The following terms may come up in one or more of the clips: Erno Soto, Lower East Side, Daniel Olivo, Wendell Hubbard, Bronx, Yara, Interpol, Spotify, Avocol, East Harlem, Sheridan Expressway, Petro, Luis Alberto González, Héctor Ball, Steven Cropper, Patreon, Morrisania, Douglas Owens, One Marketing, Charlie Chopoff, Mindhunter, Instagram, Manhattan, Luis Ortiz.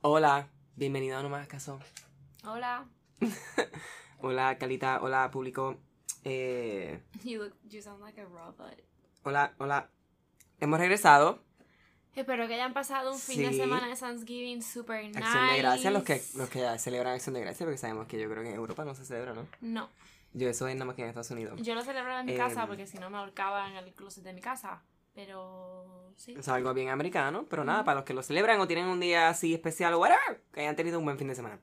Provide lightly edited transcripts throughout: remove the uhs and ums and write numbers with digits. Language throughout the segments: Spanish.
Hola, bienvenido a No Más Caso. Hola. Hola, Calita. Hola, público. You sound like a robot. Hola. Hemos regresado. Espero que hayan pasado un fin de semana de Thanksgiving super nice. Acción de Gracias, los que celebran Acción de Gracias, porque sabemos que yo creo que en Europa no se celebra, ¿no? No. Yo eso es nada más que en Estados Unidos. Yo lo celebro en mi casa porque si no me ahorcaba en el closet de mi casa. Pero sí. Es algo bien americano, pero nada, para los que lo celebran o tienen un día así especial o whatever, que hayan tenido un buen fin de semana.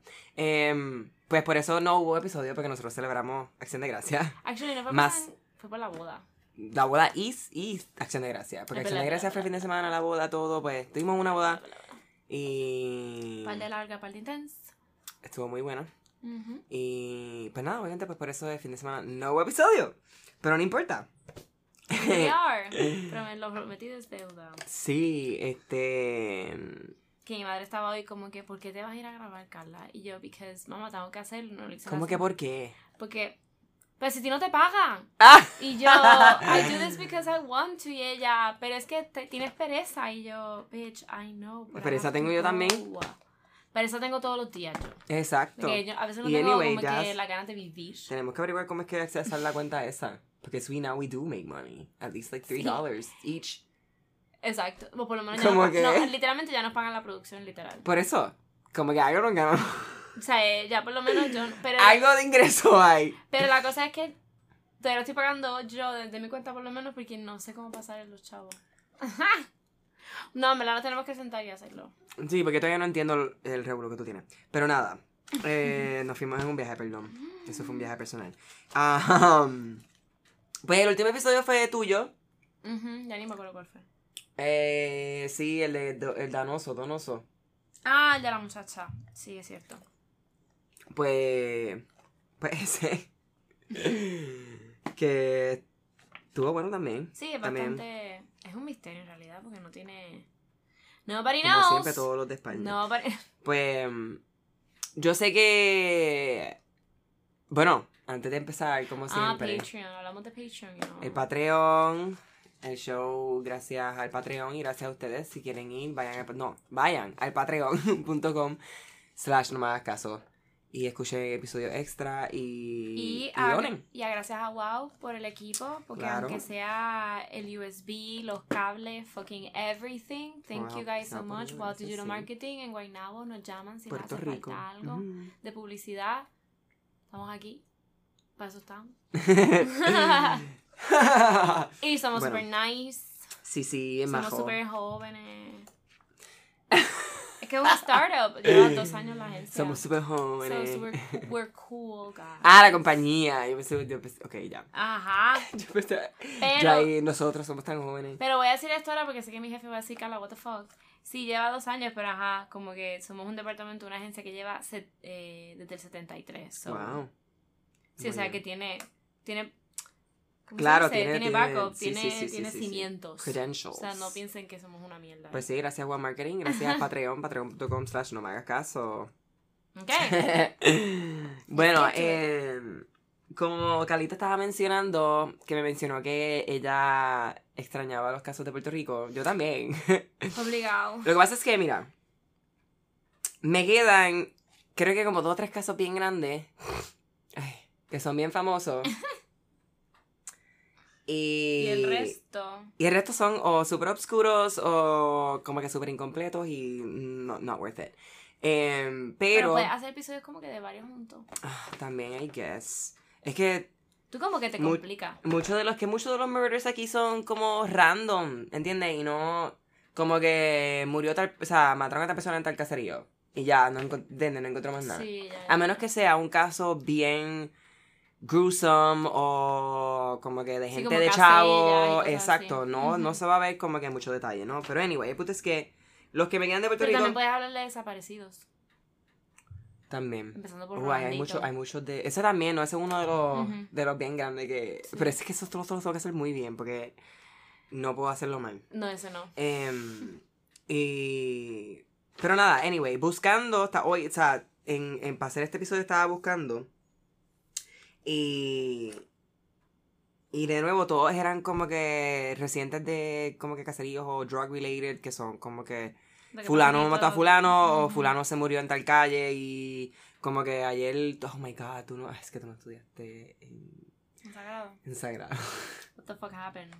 Pues por eso no hubo episodio, porque nosotros celebramos Acción de Gracias. Actually, no fue más. Fue por la boda. La boda y Acción de Gracias. Porque Acción de Gracias fue el fin de semana, la boda, todo, pues tuvimos una boda. Y... parte larga, parte intensa. Estuvo muy buena. Uh-huh. Y pues nada, obviamente, pues por eso el fin de semana no hubo episodio. Pero no importa. We are. Pero lo prometido es deuda. Sí, que mi madre estaba hoy como que, ¿por qué te vas a ir a grabar, Carla? Y yo, because, mamá, tengo que hacerlo. No lo hice. ¿Cómo que por qué? Porque, pero si a ti no te pagan. Ah. Y yo, I do this because I want to. Y ella, pero es que tienes pereza. Y yo, bitch, I know. Pereza tengo yo también. Pereza tengo todos los días yo. Exacto. Yo, a veces no tengo como que la ganas de vivir. Tenemos que averiguar cómo es que accesar la cuenta esa. Because we do make money. At least like $3 each. Exacto. Pues por lo menos como ya no, literalmente ya nos pagan la producción, literal. Por eso, como que algo no ganamos. O sea, ya por lo menos yo... pero, algo de ingreso hay. Pero la cosa es que todavía lo estoy pagando yo desde mi cuenta por lo menos porque no sé cómo pasar en los chavos. Ajá. No, me la tenemos que sentar y hacerlo. Sí, porque todavía no entiendo el revuelo que tú tienes. Pero nada, nos fuimos en un viaje, perdón. Eso fue un viaje personal. Pues el último episodio fue tuyo. Uh-huh, ya ni me acuerdo cuál fue. Sí, el de el Donoso. Ah, el de la muchacha. Sí, es cierto. Pues ese. Que estuvo bueno también. Sí, es bastante... también. Es un misterio en realidad porque no tiene... Nobody knows. Como siempre todos los de España. Pues yo sé que... bueno... antes de empezar, como siempre... Patreon, hablamos de Patreon, ¿no? El Patreon, el show gracias al Patreon y gracias a ustedes. Si quieren ir, vayan al patreon.com/nomascaso y escuchen episodios extra y donen. Y gracias a Wow por el equipo, porque claro, aunque sea el USB, los cables, fucking everything, thank you guys so much. Wow, to you know marketing, en Guaynabo nos llaman si Puerto hace Rico. Falta algo de publicidad. Estamos aquí. Para eso estamos. Y somos super nice. Sí, es majo. Somos super jóvenes. Es que es una startup. Lleva 2 años en la agencia. Somos super jóvenes. We're cool, guys. Ah, la compañía. Yo pensé, ok, ya. Ajá. Yo pensé, pero, ya ahí nosotros somos tan jóvenes. Pero voy a decir esto ahora porque sé que mi jefe va a decir, Carla, what the fuck. Sí, lleva 2 años, pero ajá, como que somos un departamento, una agencia que lleva desde el 73. So. Wow. Sí, muy o sea, bien. Que tiene claro, tiene backup, tiene cimientos. Credentials. O sea, no piensen que somos una mierda. Pues sí, gracias a One Marketing, gracias a Patreon, patreon.com/nomehagascaso. Ok. Bueno, como Calita estaba mencionando, que me mencionó que ella extrañaba los casos de Puerto Rico, yo también. Obligado. Lo que pasa es que, mira, me quedan, creo que como 2 o 3 casos bien grandes. Ay. Que son bien famosos. Y el resto. Y el resto son o súper obscuros o como que súper incompletos y not worth it. Pero puedes hacer episodios como que de varios juntos. También, I guess. Es que... tú como que te complica. Muchos de los murders aquí son como random, ¿entiendes? Y no como que murió tal... o sea, mataron a tal persona en tal caserío. Y ya, no encontramos nada. Sí, ya. A menos que sea un caso bien... gruesome o como que de gente de chavo, exacto, así. No, no se va a ver como que mucho detalle, ¿no? Pero anyway, el punto es que los que me quedan de Puerto Rico... también puedes hablar de desaparecidos. También. Empezando por Juanito. Hay muchos de... ese también, ¿no? Ese es uno de los, bien grandes que... sí. Pero es que esos todos los tengo que hacer muy bien porque no puedo hacerlo mal. No, ese no. Y... pero nada, anyway, buscando hasta hoy, o sea, en para hacer este episodio estaba buscando... Y de nuevo, todos eran como que recientes de como que caseríos o drug related, que son como que fulano mató a fulano, o fulano se murió en tal calle, y como que ayer, oh my god, tú no, es que tú no estudiaste en Sagrado. En Sagrado. What the fuck happened?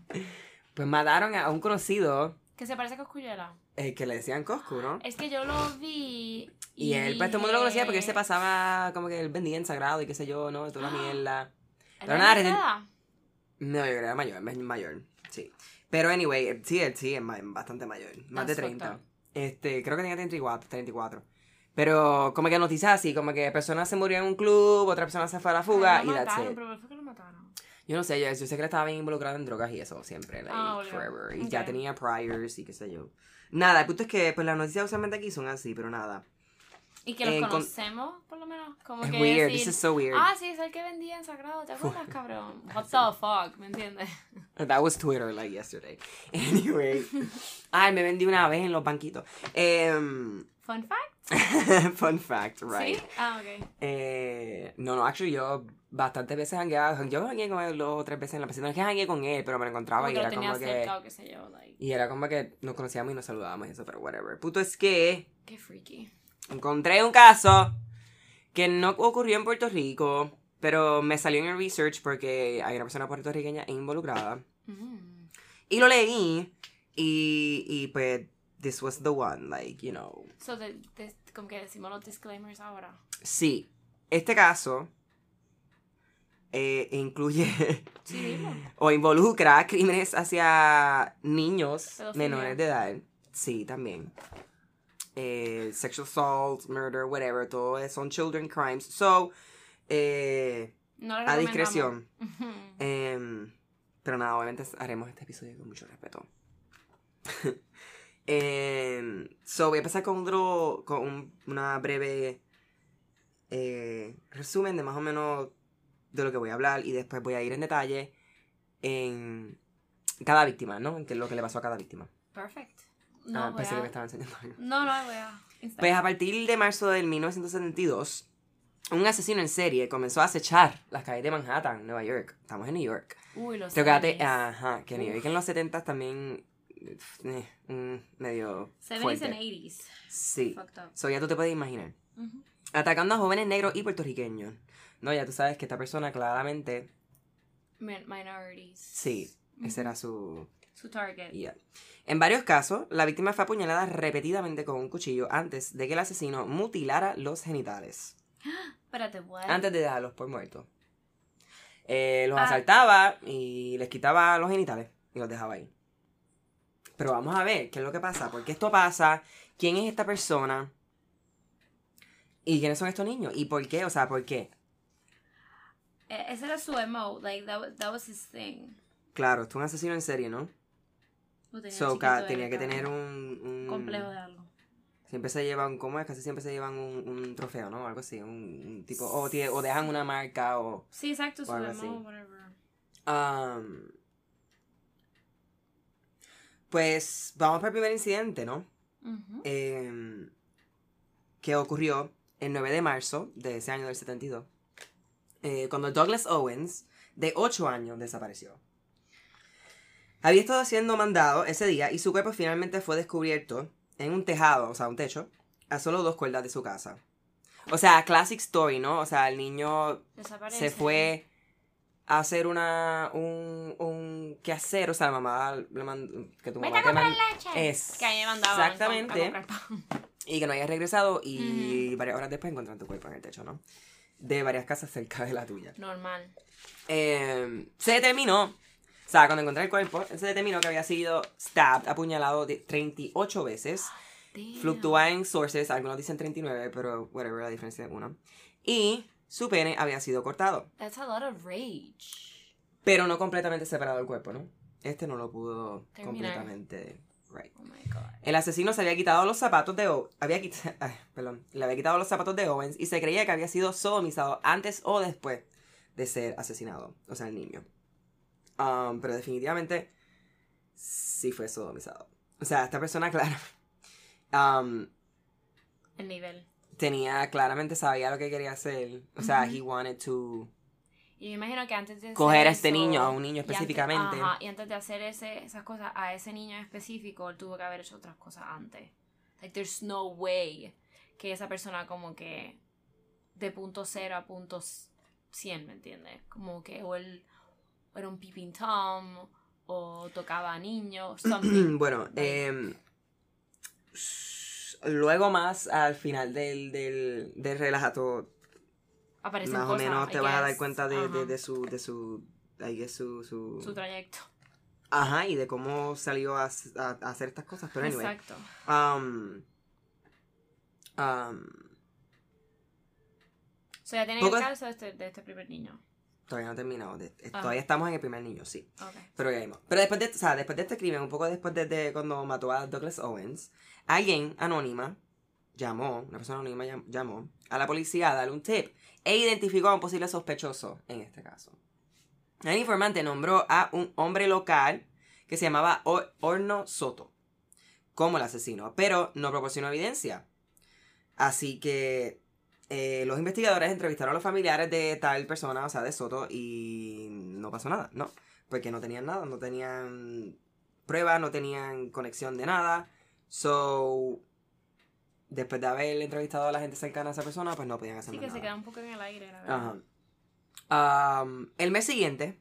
Pues mataron a un conocido. Que se parece a Coscuyuela. Que le decían Coscu, ¿no? Es que yo lo vi. Y él, pues todo el mundo lo conocía porque él se pasaba, como que él vendía en Sagrado y qué sé yo, ¿no? Toda la mierda. Pero nada, no, yo creo que era mayor, sí. Pero anyway, sí, es bastante mayor, más de 30. Creo que tenía 34. Pero como que noticias así, como que personas se murieron en un club, otra persona se fue a la fuga y that's it. Pero ¿por qué lo mataron? Yo no sé, yo sé que él estaba bien involucrado en drogas y eso siempre, like, forever. Y ya tenía priors y qué sé yo. Nada, el punto es que pues las noticias usualmente aquí son así, pero nada. Y que los conocemos, por lo menos. Como es que weird, decir, this is so weird. Ah, sí, es el que vendía en Sagrado, ¿te acuerdas, cabrón? What the fuck, ¿me entiendes? That was Twitter, like, yesterday. Anyway. Ay, me vendí una vez en los banquitos. Fun fact? Fun fact, right. ¿Sí? Ah, ok. No, actually, yo bastantes veces jangueaba. Yo jangueé con él 2 o 3 veces en la piscina. No es que jangueé con él, pero me lo encontraba y era como aceptado, que... sé yo, like... Y era como que nos conocíamos y nos saludábamos y eso, pero whatever. El punto es que... Qué freaky. Encontré un caso que no ocurrió en Puerto Rico, pero me salió en el research porque hay una persona puertorriqueña involucrada. Mm. Y lo leí y pues, this was the one, like, you know. So, como que decimos los disclaimers ahora. Sí. Este caso incluye o involucra crímenes hacia niños menores de edad. Sí, también. Sexual assault, murder, whatever, todo eso son children crimes. So, no a discreción. Pero nada, obviamente haremos este episodio con mucho respeto. So, voy a empezar con una breve resumen de más o menos de lo que voy a hablar y después voy a ir en detalle en cada víctima, ¿no? En lo que le pasó a cada víctima. Perfecto. No, pensé que me estaba enseñando algo. No, voy a... Pues a partir de marzo del 1972, un asesino en serie comenzó a acechar las calles de Manhattan, Nueva York. Estamos en New York. Uy, los 70's. Ajá, que New York en los 70's también... medio 70's fuerte. And 80's. Sí. Fucked up. So ya tú te puedes imaginar. Uh-huh. Atacando a jóvenes negros y puertorriqueños. No, ya tú sabes que esta persona claramente... Minorities. Sí, uh-huh. Ese era su target. Yeah. En varios casos, la víctima fue apuñalada repetidamente con un cuchillo antes de que el asesino mutilara los genitales. Espérate, what? Antes de dejarlos por muertos. Los asaltaba y les quitaba los genitales y los dejaba ahí. Pero vamos a ver qué es lo que pasa, por qué esto pasa, quién es esta persona y quiénes son estos niños y por qué, o sea, por qué. Ese era su MO, like, that was his thing. Claro, esto es un asesino en serie, ¿no? So, tenía que tener un complejo de algo. Siempre se llevan, ¿cómo es? Casi siempre se llevan un trofeo, ¿no? Algo así, un tipo, o dejan una marca, o... Sí, exacto, su demo, whatever. Pues, vamos para el primer incidente, ¿no? Uh-huh. Que ocurrió el 9 de marzo de ese año del 72, cuando Douglas Owens, de 8 años, desapareció. Había estado siendo mandado ese día y su cuerpo finalmente fue descubierto en un tejado, o sea, un techo, a solo 2 cuerdas de su casa. O sea, classic story, ¿no? O sea, el niño se fue a hacer un quehacer, o sea, la mamá le mandó... Que tu mamá te mandó... Que a mí me mandaba. Exactamente. Y que no hayas regresado y varias horas después encontraron tu cuerpo en el techo, ¿no? De varias casas cerca de la tuya. Normal. Se determinó... O sea, cuando encontré el cuerpo, se determinó que había sido stabbed, apuñalado de 38 veces. Damn. Fluctúa en sources, algunos dicen 39, pero whatever, la diferencia es 1. Y su pene había sido cortado. That's a lot of rage. Pero no completamente separado del cuerpo, ¿no? Este no lo pudo completamente... Right. Oh my God. El asesino se había quitado los zapatos de le había quitado los zapatos de Owens y se creía que había sido sodomizado antes o después de ser asesinado. O sea, el niño. Pero definitivamente sí fue sodomizado. O sea, esta persona, claro, el nivel tenía, claramente sabía lo que quería hacer. O sea, he wanted to. Y me imagino que antes de coger a este niño, a un niño específicamente. Y antes de hacer esas cosas a ese niño en específico, él tuvo que haber hecho otras cosas antes. Like, there's no way que esa persona como que de punto cero a punto 100, ¿me entiendes? Como que o él era un peeping Tom o tocaba a niños, something. Bueno, luego más al final del relato aparecen más cosas, o menos te vas a dar cuenta de su trayecto. Ajá, y de cómo salió a hacer estas cosas, pero anyway. Exacto. O sea, ya tienen el caso de este primer niño. Todavía no he terminado. Todavía estamos en el primer niño, sí. Okay. Pero ya vimos. Pero después de, o sea, después de este crimen, un poco después de cuando mató a Douglas Owens, alguien anónima llamó, una persona anónima llamó a la policía a darle un tip e identificó a un posible sospechoso en este caso. El informante nombró a un hombre local que se llamaba Erno Soto como el asesino, pero no proporcionó evidencia. Así que los investigadores entrevistaron a los familiares de tal persona, o sea, de Soto, y no pasó nada, ¿no? Porque no tenían nada, no tenían pruebas, no tenían conexión de nada. So, después de haber entrevistado a la gente cercana a esa persona, pues no podían hacer nada. Sí, que se queda un poco en el aire, la verdad. Ajá. El mes siguiente,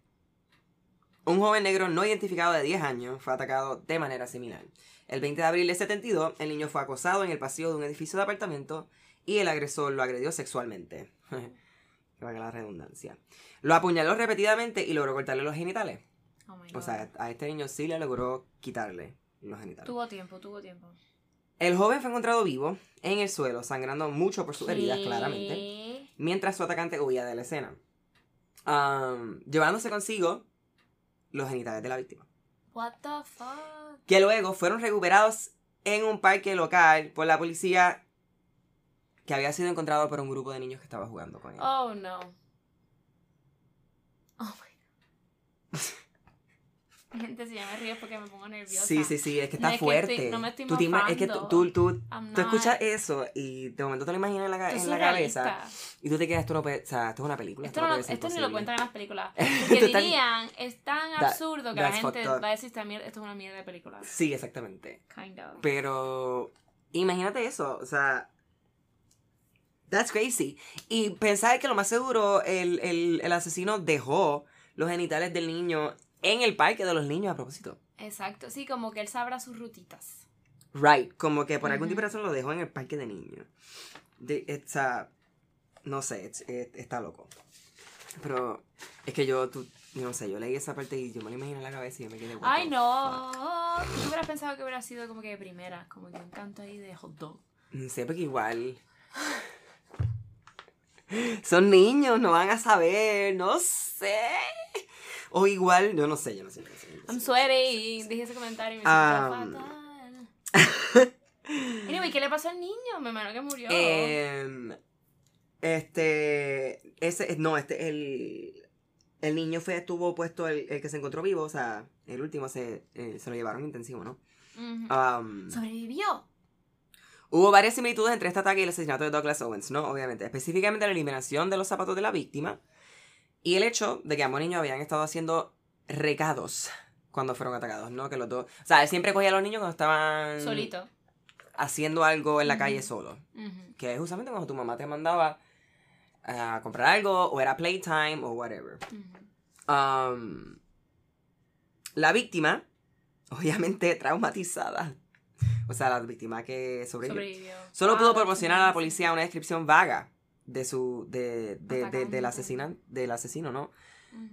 un joven negro no identificado de 10 años fue atacado de manera similar. El 20 de abril de 72, el niño fue acosado en el pasillo de un edificio de apartamento y el agresor lo agredió sexualmente. Que valga la redundancia. Lo apuñaló repetidamente y logró cortarle los genitales. Oh my God. O sea, a este niño sí le logró quitarle los genitales. Tuvo tiempo. El joven fue encontrado vivo en el suelo, sangrando mucho por sus heridas, claramente, mientras su atacante huía de la escena, llevándose consigo los genitales de la víctima. What the fuck? Que luego fueron recuperados en un parque local por la policía, que había sido encontrado por un grupo de niños que estaba jugando con él. Oh, no. Oh, my God. Gente, si ya me río porque me pongo nerviosa. Sí, es que está fuerte. Que no me estoy mofando. Es que tú escuchas eso y de momento te lo imaginas en la cabeza. Y tú te quedas, o sea, esto es una película. Esto ni lo cuentan en las películas. Porque dirían, es tan absurdo que la gente va a decir, esto es una mierda de película. Sí, exactamente. Kind of. Pero imagínate eso, o sea... That's crazy. Y pensar que lo más seguro el asesino dejó los genitales del niño en el parque de los niños a propósito. Exacto, sí, como que él sabrá sus rutitas. Right, como que por algún tipo de razón lo dejó en el parque de niños. No sé, está loco. Pero es que yo leí esa parte y yo me la imaginé en la cabeza y yo me quedé guapo. Ay, no. Yo hubiera pensado que hubiera sido como que de primera, como que un canto ahí de hot dog. No sé, porque igual... Son niños, no van a saber, no sé. O igual, yo no sé. I'm sorry, dije ese comentario y me siento fatal. Anyway, ¿qué le pasó al niño? Me imagino que murió. El niño estuvo puesto, el que se encontró vivo, o sea, el último se lo llevaron intensivo, ¿no? Uh-huh. Sobrevivió. Hubo varias similitudes entre este ataque y el asesinato de Douglas Owens, ¿no? Obviamente, específicamente la eliminación de los zapatos de la víctima y el hecho de que ambos niños habían estado haciendo recados cuando fueron atacados, ¿no? Que los dos... O sea, él siempre cogía a los niños cuando estaban... Solito. Haciendo algo en la calle solo. Uh-huh. Que es justamente cuando tu mamá te mandaba a comprar algo, o era playtime, o whatever. Uh-huh. La víctima, obviamente traumatizada... O sea, la víctima que sobrevivió. Solo pudo proporcionar a la policía una descripción vaga del asesino, ¿no? Uh-huh.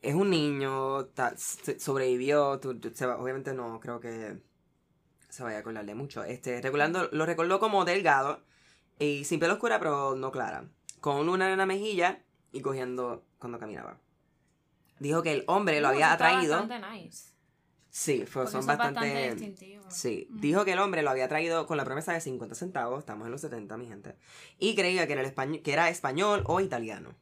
Es un niño, sobrevivió, obviamente no creo que se vaya a acordar de mucho. Lo recordó como delgado y sin piel oscura, pero no clara, con un lunar en la mejilla y cogiendo cuando caminaba. Dijo que el hombre lo había atraído. Sí, son bastante distintivos. Sí, dijo que el hombre lo había traído con la promesa de 50 centavos, estamos en los 70, mi gente, y creía que era español o italiano.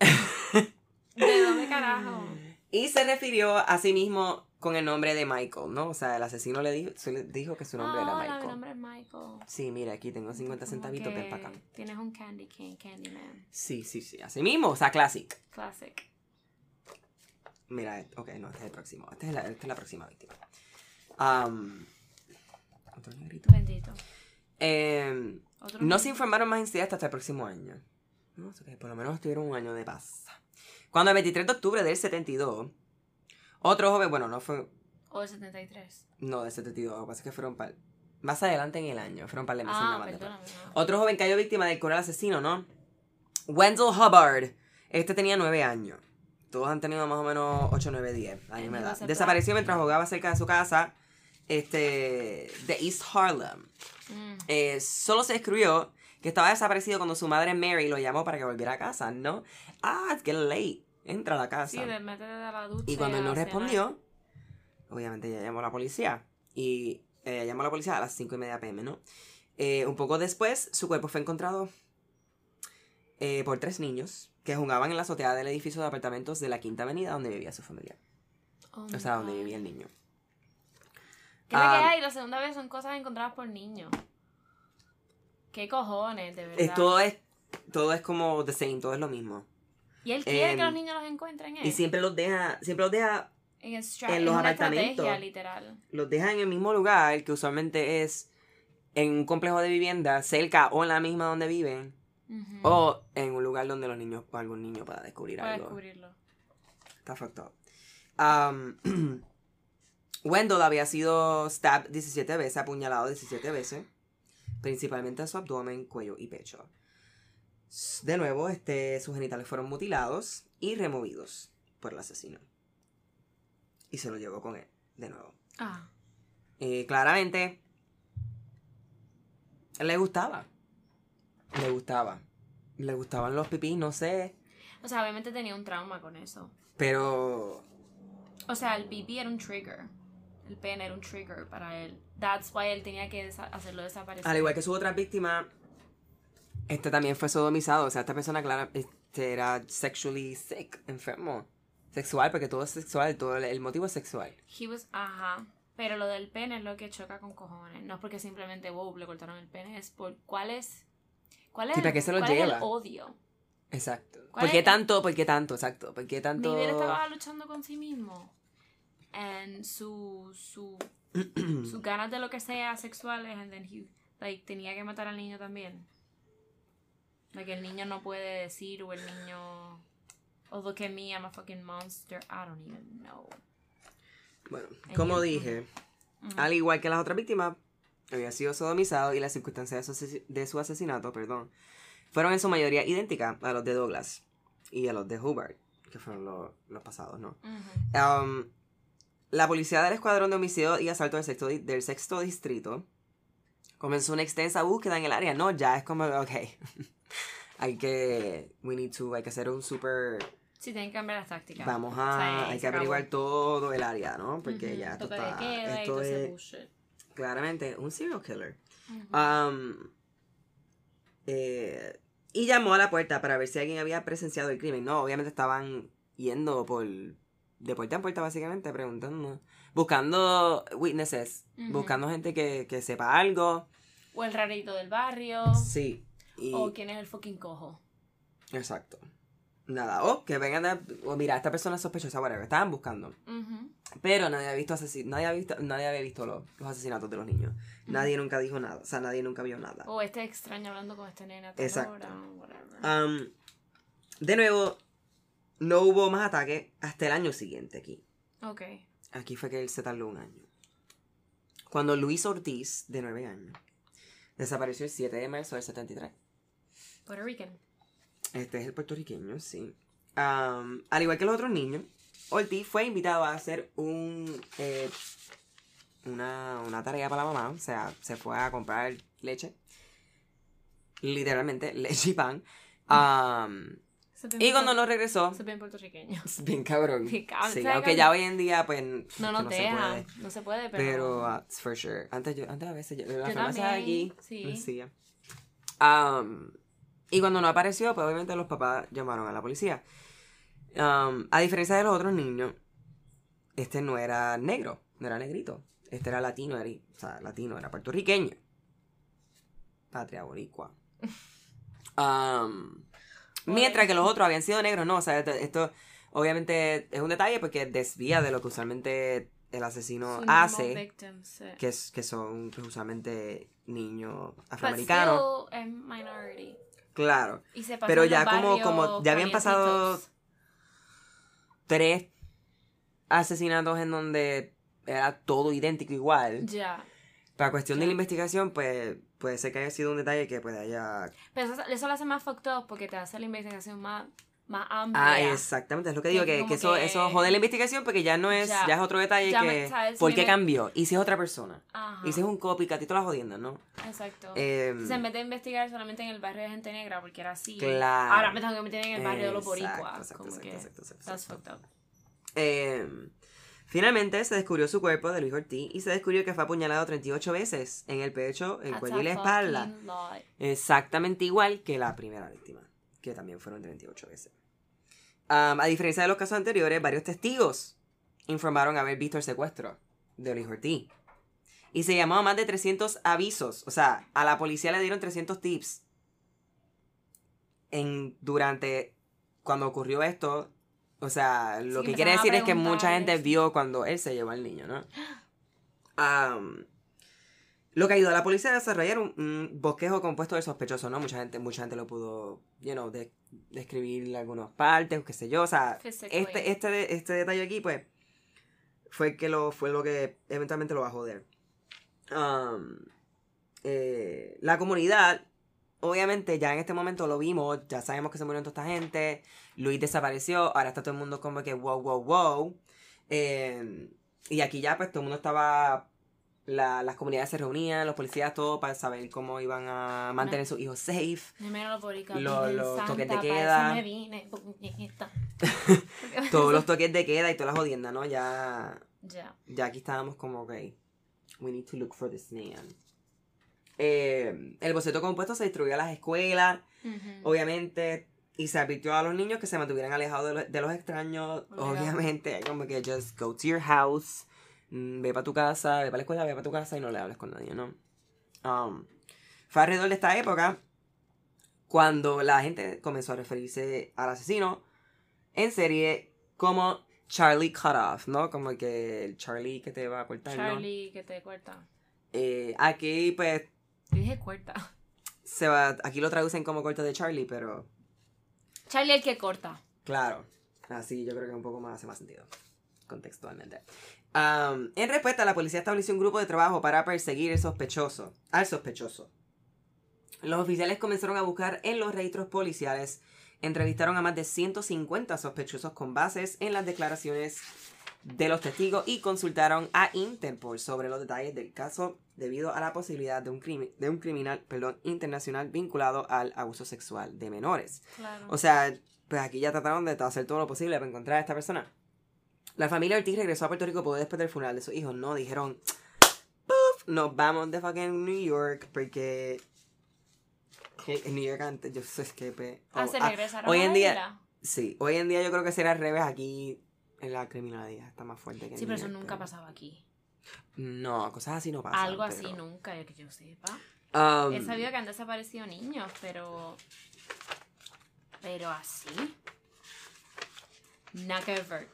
¿De dónde carajo? Y se refirió a sí mismo con el nombre de Michael, ¿no? O sea, el asesino le dijo que su nombre era Michael. Mi nombre es Michael. Sí, mira, aquí tengo 50 centavitos, ven para acá. Tienes un candy cane, Candyman. Sí, así mismo, o sea, classic. Mira, ok, no, este es el próximo. Esta es la próxima víctima. contra el negrito. Bendito. No se informaron más incidentes hasta el próximo año. No sé qué, por lo menos tuvieron un año de paz. Cuando el 23 de octubre del 72, otro joven, bueno, no fue... ¿O del 73? No, del 72, lo que pasa es que fueron par... más adelante en el año, fueron par de meses nada más. Perdóname, no. Otro joven cayó víctima del coral asesino, ¿no? Wendell Hubbard. Este tenía 9 años. Todos han tenido más o menos 8, 9, 10 años de edad. Desapareció mientras jugaba cerca de su casa, de East Harlem. Solo se descubrió que estaba desaparecido cuando su madre Mary lo llamó para que volviera a casa, ¿no? Ah, it's getting late. Entra a la casa. Sí, de meter a la ducha. Y cuando él no respondió, obviamente ella llamó a la policía. Y llamó a la policía a las 5:30 p.m., ¿no? Un poco después, su cuerpo fue encontrado por 3 niños que jugaban en la azotea del edificio de apartamentos de la Quinta Avenida donde vivía su familia. Oh, o sea, donde vivía el niño. ¿Qué es lo que hay? La segunda vez son cosas encontradas por niños. ¿Qué cojones, de verdad? Todo es como the same, todo es lo mismo. Y él quiere que los niños los encuentren, ¿eh? Y siempre los deja en los apartamentos, literal. Los deja en el mismo lugar, que usualmente es en un complejo de vivienda, cerca o en la misma donde viven. Uh-huh. O en un lugar donde los niños, o algún niño pueda descubrir algo. Descubrirlo. Está fucked up. Wendell había sido stabbed 17 veces, apuñalado 17 veces, principalmente en su abdomen, cuello y pecho. De nuevo, sus genitales fueron mutilados y removidos por el asesino. Y se lo llevó con él, de nuevo. Ah. Claramente, le gustaba. Le gustaban los pipís, no sé. O sea, obviamente tenía un trauma con eso. Pero... o sea, el pipí era un trigger. El pene era un trigger para él. That's why él tenía que hacerlo desaparecer. Al igual que su otra víctima, este también fue sodomizado. O sea, esta persona era sexually sick, enfermo. Sexual, porque todo es sexual, todo el motivo es sexual. He was, ajá. Pero lo del pene es lo que choca con cojones. No es porque simplemente, wow, le cortaron el pene. Es por ¿Cuál es el odio? Exacto. ¿Por qué tanto? ¿Por qué tanto? Mi vida estaba luchando con sí mismo. And sus ganas de lo que sea sexuales. And then he, like, tenía que matar al niño también. Like, el niño no puede decir, o el niño... oh, look at me, I'm a fucking monster. I don't even know. Bueno, and como dije, al igual que las otras víctimas, había sido sodomizado, y las circunstancias de su asesinato, fueron en su mayoría idénticas a los de Douglas y a los de Hubbard, que fueron los pasados, ¿no? Uh-huh. La policía del escuadrón de homicidio y asalto del sexto distrito comenzó una extensa búsqueda en el área. No, ya es como, ok, hay que hacer un super... sí, tienen que cambiar las tácticas. Hay que averiguar todo el área, ¿no? Porque ya esto está... esto es... claramente un serial killer. Uh-huh. Y llamó a la puerta para ver si alguien había presenciado el crimen. No, obviamente estaban yendo de puerta en puerta, básicamente, preguntando, buscando witnesses, uh-huh, buscando gente que sepa algo. O el rarito del barrio. Sí. O quién es el fucking cojo. Exacto. Nada, que vengan mira, esta persona es sospechosa, whatever, estaban buscando. Uh-huh. Pero nadie había visto los asesinatos de los niños. Uh-huh. Nadie nunca dijo nada, o sea, nadie nunca vio nada. O este extraño hablando con este nena. Exacto. Hora, de nuevo, no hubo más ataques hasta el año siguiente aquí. Ok. Aquí fue que él se tardó un año. Cuando Luis Ortiz, de 9 años, desapareció el 7 de marzo del 73. Puerto Rican. Este es el puertorriqueño, sí. Al igual que los otros niños, Ortiz fue invitado a hacer una tarea para la mamá. O sea, se fue a comprar leche. Literalmente, leche y pan. Y cuando no regresó... es bien puertorriqueño. Es bien cabrón. Sí, aunque ya hoy en día, pues... No se puede, pero... pero, for sure. Antes a veces... la farmacia de aquí. Sí. Y cuando no apareció, pues obviamente los papás llamaron a la policía. A diferencia de los otros niños, este no era negro, no era negrito. Este era latino, era puertorriqueño. Patria boricua. Mientras que los otros habían sido negros, no. O sea, esto obviamente es un detalle porque desvía de lo que usualmente el asesino hace, que son usualmente niños afroamericanos. Claro. Pero ya como ya habían pasado 3 asesinatos en donde era todo idéntico igual. Ya. Para cuestión de la investigación, pues puede ser que haya sido un detalle que pues haya... Pero eso lo hace más fucked up porque te hace la investigación más amplia. Ah, exactamente, es lo que digo, que eso jode la investigación porque ya no es, ya es otro detalle que... ¿Por qué cambió? Y si es otra persona. Ajá. Y si es un copycat y todas las jodiendas, ¿no? Exacto. Entonces, en vez de investigar solamente en el barrio de gente negra porque era así. Claro. Ahora me tengo que meter en el barrio de los boricuas. Exacto. That's fucked up. Finalmente se descubrió su cuerpo de Luis Ortiz y se descubrió que fue apuñalado 38 veces en el pecho, el cuello y la espalda. Exactamente igual que la primera víctima, que también fueron 38 veces. A diferencia de los casos anteriores, varios testigos informaron haber visto el secuestro de Luis Ortiz. Y se llamó a más de 300 avisos. O sea, a la policía le dieron 300 tips cuando ocurrió esto. O sea, lo que quiere decir es que mucha gente vio cuando él se llevó al niño, ¿no? Lo que ayudó a la policía a desarrollar un bosquejo compuesto del sospechoso, ¿no? Mucha gente lo pudo, describir en algunas partes, qué sé yo. O sea, este detalle aquí, pues, fue lo que eventualmente lo va a joder. La comunidad... Obviamente, ya en este momento lo vimos, ya sabemos que se murió toda esta gente, Luis desapareció, ahora está todo el mundo como que wow. Y aquí ya pues todo el mundo estaba, las comunidades se reunían, los policías, todo para saber cómo iban a mantener sus hijos safe. Los toques de queda. Todos los toques de queda y todas las jodiendas, ¿no? Ya aquí estábamos como, ok, we need to look for this man. El boceto compuesto se distribuyó a las escuelas, obviamente, y se advirtió a los niños que se mantuvieran alejados de los extraños, obviamente, como que just go to your house, ve para tu casa, ve para la escuela, ve para tu casa y no le hables con nadie, ¿no? Fue alrededor de esta época cuando la gente comenzó a referirse al asesino en serie como Charlie Chopoff, ¿no? Como que el Charlie que te va a cortar, Charlie, ¿no? Que te corta. Aquí pues dije corta. Aquí lo traducen como corta de Charlie, pero Charlie el que corta. Claro. Así yo creo que un poco más hace más sentido contextualmente. En respuesta, la policía estableció un grupo de trabajo para perseguir al sospechoso. Los oficiales comenzaron a buscar en los registros policiales, entrevistaron a más de 150 sospechosos con bases en las declaraciones de los testigos y consultaron a Interpol sobre los detalles del caso debido a la posibilidad de un criminal internacional vinculado al abuso sexual de menores. Claro. O sea, pues aquí ya trataron de hacer todo lo posible para encontrar a esta persona. La familia Ortiz regresó a Puerto Rico poco después del funeral de sus hijos. No, dijeron, ¡puf! Nos vamos de fucking New York porque... En New York antes, yo sé que... ¿Se regresaron hoy en día? Sí, hoy en día yo creo que será al revés aquí... En la criminalidad está más fuerte que en... Sí, pero eso nunca pasaba aquí. No, cosas así no pasan. Algo así nunca, que yo sepa. He sabido que han desaparecido niños, pero... Pero así... Nada que ver.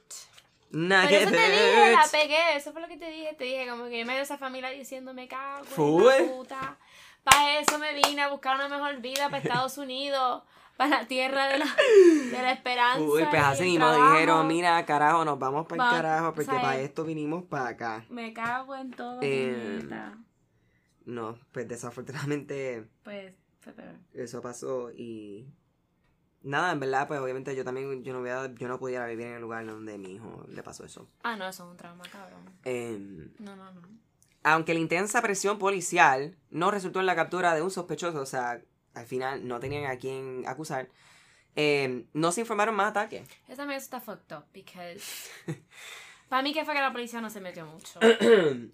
Eso te dije, la pegué. Eso fue lo que te dije. Te dije como que yo me dio esa familia diciéndome, cago en la puta. Para eso me vine a buscar una mejor vida para Estados Unidos. Para la tierra de la esperanza. Uy, pues así nos dijeron, mira, carajo, nos vamos para el carajo, porque para esto vinimos para acá. Me cago en todo. No, pues desafortunadamente. Pues fue peor. Eso pasó y nada, en verdad, pues obviamente yo no pudiera vivir en el lugar donde mi hijo le pasó eso. Ah, no, eso es un trauma, cabrón. No. Aunque la intensa presión policial no resultó en la captura de un sospechoso, o sea, al final no tenían a quién acusar, no se informaron más ataques. Eso también está fucked up, porque para mí que fue que la policía no se metió mucho.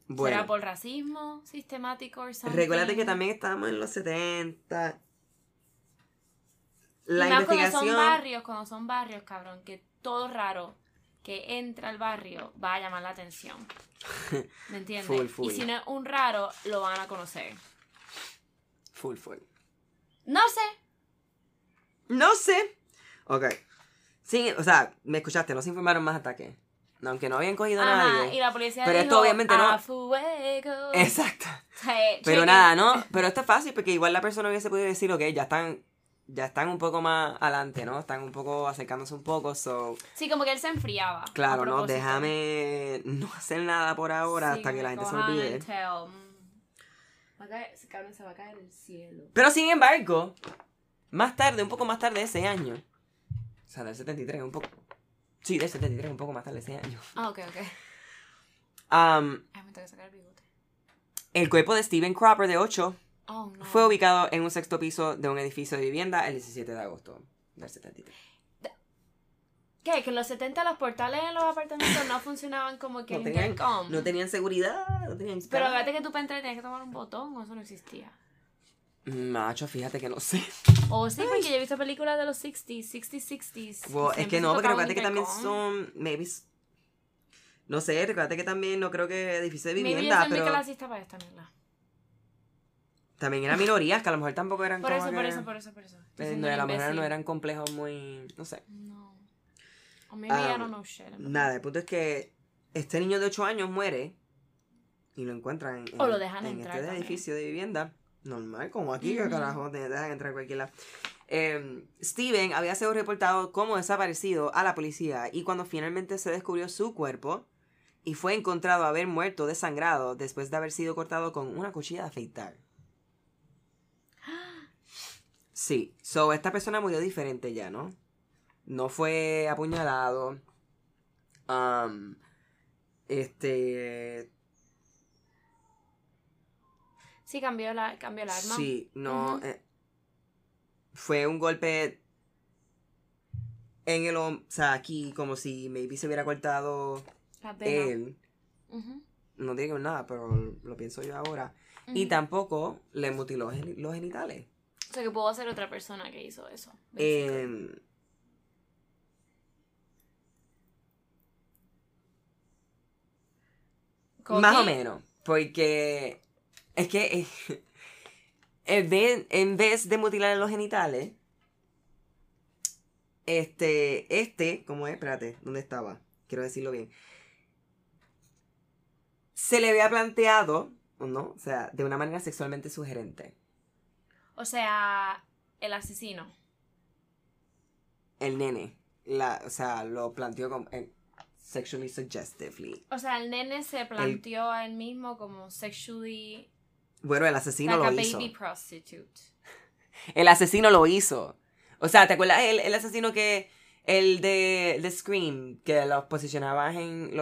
Bueno. ¿Será por racismo sistemático o something? Recuérdate que también estábamos en los 70. La y más investigación... Cuando son barrios, cabrón, que todo raro que entra al barrio va a llamar la atención. ¿Me entiendes? Full. Y si no es un raro, lo van a conocer. Full. No sé. Ok. Sí, o sea, me escuchaste, no se informaron más ataques. Aunque no habían cogido a nadie. Y la policía pero dijo, esto obviamente no. A fuego. Exacto. Pero nada, ¿no? Pero esto es fácil porque igual la persona hubiese podido decir, ok, ya están un poco más adelante, ¿no? Están un poco acercándose un poco, so... Sí, como que él se enfriaba. Claro, no, déjame no hacer nada por ahora hasta que la gente se olvide. Ese cabrón se va a caer del cielo. Pero sin embargo, más tarde, un poco más tarde ese año, o sea, del 73, un poco... Sí, del 73, un poco más tarde ese año. Ah, ok, ok. Ay, me tengo que sacar el bigote. El cuerpo de Steven Cropper, de 8... Oh, no. Fue ubicado en un sexto piso de un edificio de vivienda el 17 de agosto del 73. ¿Qué? Que en los 70 los portales en los apartamentos no funcionaban como que... No tenían seguridad, no tenían... Pero fíjate que tú para entrar tenías que tomar un botón, o eso no existía. Macho, fíjate que no sé. Oh, sí, porque yo he visto películas de los 60s. Well, es que no, porque recuerda que también son... Maybe... No sé, recuerda que también no creo que edificio de vivienda, pero... Maybe yo entendí que la para esta mierda. También eran minorías, que a lo mejor tampoco eran... Por eso. No, a lo mejor no eran complejos muy... No sé. No. O maybe I don't know shit. Nada, el punto es que este niño de 8 años muere y lo encuentran en, o lo dejan en entrar este edificio de vivienda. Normal, como aquí, que carajo, te dejan entrar cualquiera. Steven había sido reportado como desaparecido a la policía y cuando finalmente se descubrió su cuerpo y fue encontrado haber muerto desangrado después de haber sido cortado con una cuchilla de afeitar. Sí, so esta persona murió diferente ya, ¿no? No fue apuñalado. Sí, cambió la arma. Sí, no. Uh-huh. Fue un golpe en el hombro, o sea, aquí, como si maybe se hubiera cortado él. Uh-huh. No tiene que ver nada, pero lo pienso yo ahora. Uh-huh. Y tampoco le mutiló los genitales. O sea, que pudo ser otra persona que hizo eso. Más o menos. Porque es que en vez de mutilar los genitales, ¿cómo es? Espérate, ¿dónde estaba? Quiero decirlo bien. Se le había planteado, ¿no? O sea, de una manera sexualmente sugerente. O sea, el asesino. El nene. Lo planteó como sexually suggestively. O sea, el nene se planteó a él mismo como sexually... Bueno, el asesino lo hizo. Like a baby prostitute. El asesino lo hizo. O sea, ¿te acuerdas? El asesino que... El de Scream, que las posicionaba en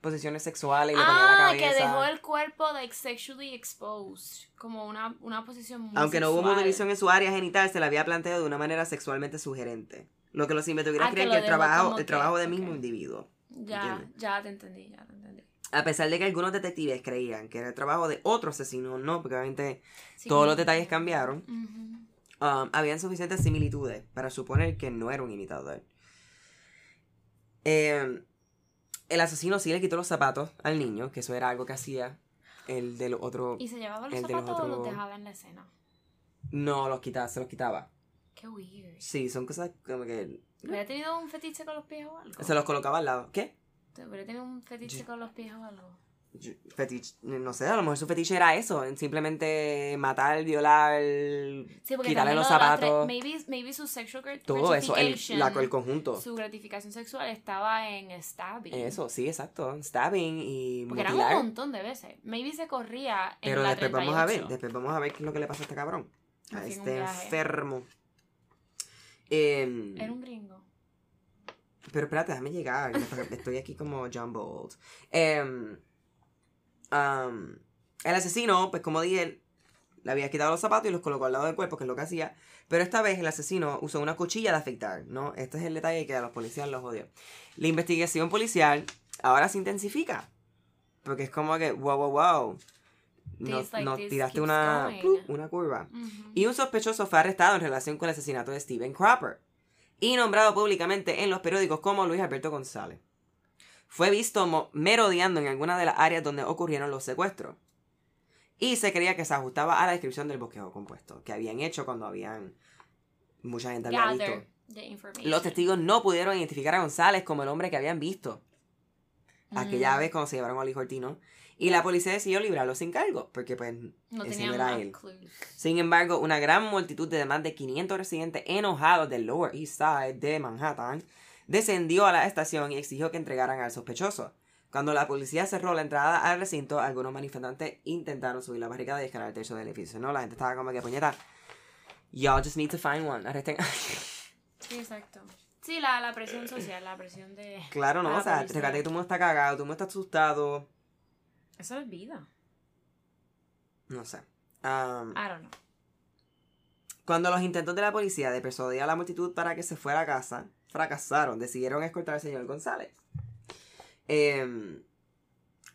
posiciones sexuales y le ponía la cabeza. Ah, que dejó el cuerpo, sexually exposed, como una posición muy Aunque sexual. No hubo mutilación en su área genital, se la había planteado de una manera sexualmente sugerente. Lo que los investigadores creen que el trabajo del mismo individuo. Ya te entendí. A pesar de que algunos detectives creían que era el trabajo de otro asesino, no, porque obviamente los detalles cambiaron. Uh-huh. Habían suficientes similitudes para suponer que no era un imitador. El asesino sí le quitó los zapatos al niño, que eso era algo que hacía el del otro. ¿Y se llevaba los zapatos o los dejaba en la escena? No, se los quitaba. Qué weird. Sí, son cosas como que... ¿Hubiera tenido un fetiche con los pies o algo? Se los colocaba al lado. ¿Qué? ¿Hubiera tenido un fetiche con los pies o algo? Fetiche, no sé, a lo mejor su fetiche era eso, simplemente matar, violar, quitarle los zapatos. Maybe su sexual gratification, todo eso, el conjunto. Su gratificación sexual estaba en stabbing. Eso, sí, exacto, stabbing y porque mutilar. Era un montón de veces. Maybe se corría en la 38. Pero después vamos a ver qué es lo que le pasa a este cabrón, a este enfermo. Era un gringo. Pero espérate, déjame llegar, estoy aquí como jumbled. El asesino, pues como dije, le había quitado los zapatos y los colocó al lado del cuerpo, que es lo que hacía. Pero esta vez el asesino usó una cuchilla de afeitar, ¿no? Este es el detalle que a los policías los odió. La investigación policial ahora se intensifica. Porque es como que, wow. Nos tiraste una curva. Uh-huh. Y un sospechoso fue arrestado en relación con el asesinato de Steven Cropper. Y nombrado públicamente en los periódicos como Luis Alberto González. Fue visto merodeando en alguna de las áreas donde ocurrieron los secuestros. Y se creía que se ajustaba a la descripción del bosquejo compuesto que habían hecho cuando habían... Mucha gente había visto. Los testigos no pudieron identificar a González como el hombre que habían visto aquella vez cuando se llevaron a Luis Ortiz, ¿no? Y la policía decidió librarlo sin cargo, porque pues no era él. Sin embargo, una gran multitud de más de 500 residentes enojados del Lower East Side de Manhattan descendió a la estación y exigió que entregaran al sospechoso. Cuando la policía cerró la entrada al recinto, algunos manifestantes intentaron subir la barricada y escalar el techo del edificio. No, la gente estaba como que puñeta. Y'all just need to find one. Arresten. Sí, exacto. Sí, la presión social, la presión de... Claro, no, o sea, recuerda que todo el mundo está cagado, todo el mundo está asustado. Eso es vida. No sé. I don't know. Cuando los intentos de la policía de persuadir a la multitud para que se fuera a casa fracasaron, decidieron escoltar al señor González.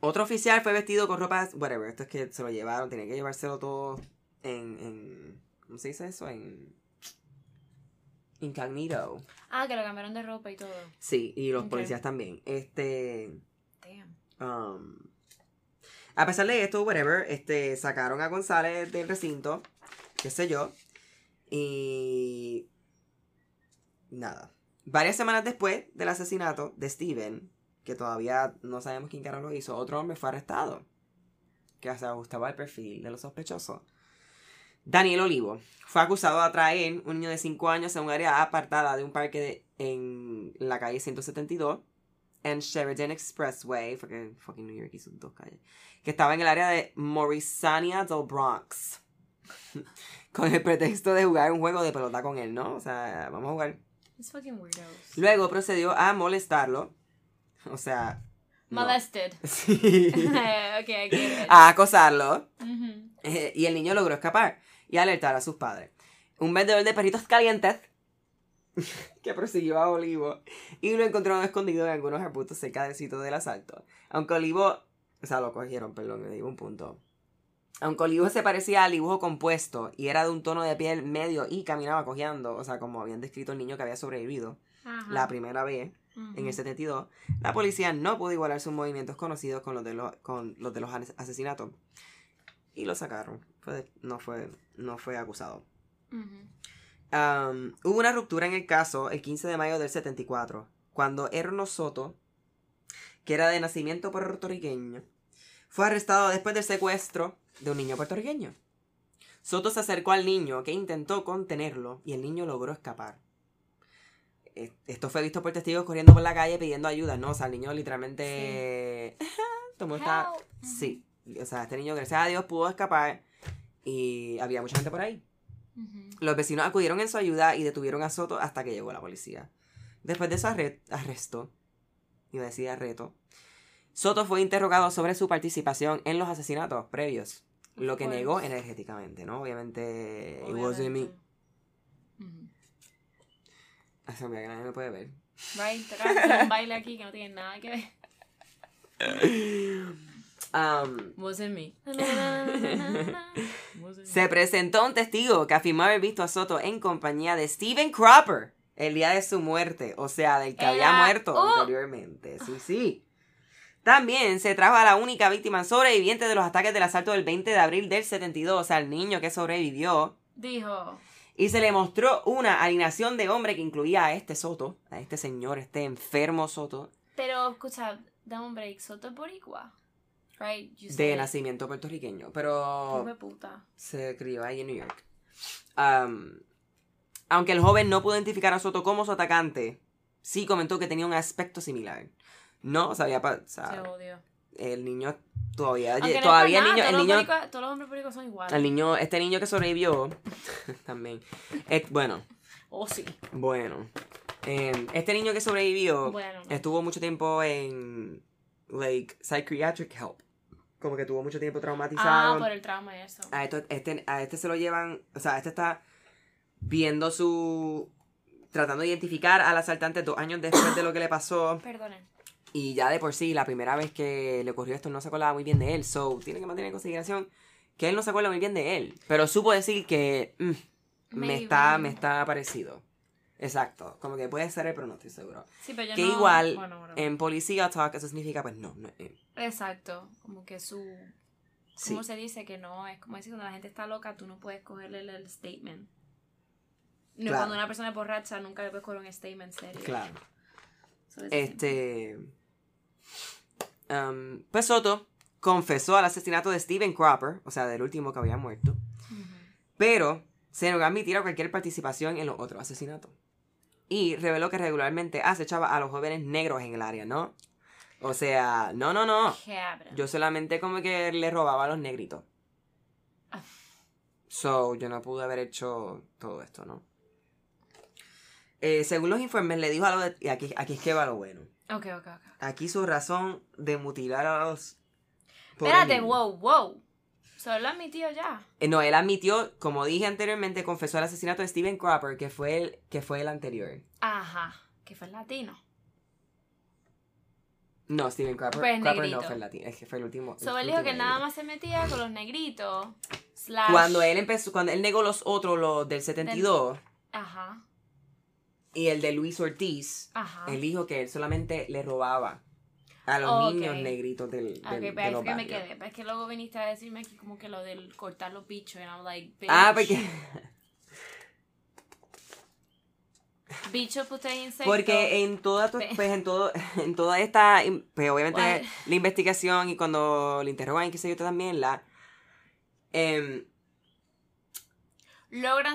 Otro oficial fue vestido con ropas, whatever, esto es que se lo llevaron, tenían que llevárselo todo en ¿cómo se dice eso? En incognito. Ah, que lo cambiaron de ropa y todo. Sí, y los policías también. Damn. A pesar de esto, whatever, sacaron a González del recinto, qué sé yo, y nada. Varias semanas después del asesinato de Steven, que todavía no sabemos quién carajo lo hizo, otro hombre fue arrestado, que se ajustaba al perfil de los sospechosos. Daniel Olivo fue acusado de atraer un niño de 5 años a un área apartada de un parque en la calle 172 en Sheridan Expressway, porque fucking New York hizo 2 calles, que estaba en el área de Morrisania del Bronx, con el pretexto de jugar un juego de pelota con él, ¿no? O sea, vamos a jugar. It's fucking weirdos. Luego procedió a molestarlo. O sea... molested. No. Sí. Okay, I get it. A acosarlo. Mm-hmm. Y el niño logró escapar y alertar a sus padres. Un vendedor de perritos calientes que persiguió a Olivo y lo encontró escondido en algunos arbustos cerca del sitio del asalto. Aunque Olivo... O sea, lo cogieron, perdón, me digo un punto. Aunque Olivo se parecía al dibujo compuesto y era de un tono de piel medio y caminaba cojeando, o sea, como habían descrito el niño que había sobrevivido la primera vez, en el 72, la policía no pudo igualar sus movimientos conocidos con los de los asesinatos. Y lo sacaron. No fue acusado. Hubo una ruptura en el caso el 15 de mayo del 74, cuando Erno Soto, que era de nacimiento puertorriqueño, fue arrestado después del secuestro de un niño puertorriqueño. Soto se acercó al niño, que intentó contenerlo, y el niño logró escapar. Esto fue visto por testigos corriendo por la calle pidiendo ayuda, ¿no? O sea, el niño literalmente... Sí. Tomó esta... Sí. O sea, este niño, gracias a Dios, pudo escapar y había mucha gente por ahí. Uh-huh. Los vecinos acudieron en su ayuda y detuvieron a Soto hasta que llegó la policía. Después de su arresto, iba a decir arresto, Soto fue interrogado sobre su participación en los asesinatos previos, lo que negó energéticamente, ¿no? Obviamente. It wasn't me. Se me olvidó que nadie me puede ver. Right, te acabas de hacer un baile aquí que no tiene nada que ver. Wasn't me. Se presentó un testigo que afirmó haber visto a Soto en compañía de Steven Cropper el día de su muerte, o sea, del que había muerto anteriormente. Sí, sí. También se trajo a la única víctima sobreviviente de los ataques del asalto del 20 de abril del 72, o sea, el niño que sobrevivió. Dijo... Y se le mostró una alineación de hombre que incluía a este Soto, a este señor, este enfermo Soto. Pero, escucha, dame un break, Soto es boricua, right? De nacimiento puertorriqueño, pero... ¡Qué puta! Se crió ahí en New York. Aunque el joven no pudo identificar a Soto como su atacante, sí comentó que tenía un aspecto similar. No, sabía... Se odió. El niño todavía no el nada, niño, todos el niño públicos, todos los hombres públicos son iguales. El niño, este niño que sobrevivió también. Bueno. Oh, sí. Bueno. Este niño que sobrevivió estuvo mucho tiempo en psychiatric help. Como que tuvo mucho tiempo traumatizado. Ah, por el trauma y eso. A este se lo llevan, o sea, este está viendo tratando de identificar al asaltante 2 años después de lo que le pasó. Perdonen. Y ya de por sí, la primera vez que le ocurrió esto no se acordaba muy bien de él. So, tiene que mantener en consideración que él no se acuerda muy bien de él. Pero supo decir que me está parecido. Exacto. Como que puede ser él, pero no estoy seguro. Sí, pero yo que no, igual, bueno. En policía talk eso significa pues no es él. Exacto. Como que su... ¿Cómo se dice? Que no es como decir, cuando la gente está loca, tú no puedes cogerle el statement. No, claro. Cuando una persona es borracha, nunca le puedes coger un statement serio. Claro. Pues Soto confesó al asesinato de Steven Cropper, o sea, del último que había muerto, pero se negó a admitir cualquier participación en los otros asesinatos. Y reveló que regularmente acechaba a los jóvenes negros en el área, ¿no? O sea, no. Yo solamente como que le robaba a los negritos. So, yo no pude haber hecho todo esto, ¿no? Según los informes, le dijo a los... Y aquí es que va lo bueno. Ok. Aquí su razón de mutilar a los... Espérate, wow. ¿Solo lo admitió ya? No, él admitió, como dije anteriormente, confesó el asesinato de Steven Cropper, que fue el anterior. Ajá, que fue el latino. No, Steven Cropper, pues Cropper no fue el latino, es que fue el último. Sobre él dijo que él nada más se metía con los negritos. Slash... Cuando él negó los otros, los del 72. Ajá. Y el de Luis Ortiz. Ajá. Él dijo que él solamente le robaba a los niños negritos del pero de los barrios. Me quedé, pero es que luego viniste a decirme aquí como que lo del cortar los bichos, and I'm like, bitch. Ah, porque... Bichos, pues, ustedes insectos. Porque en toda esta... Pues, obviamente, la investigación y cuando le interrogan y qué sé yo también, logran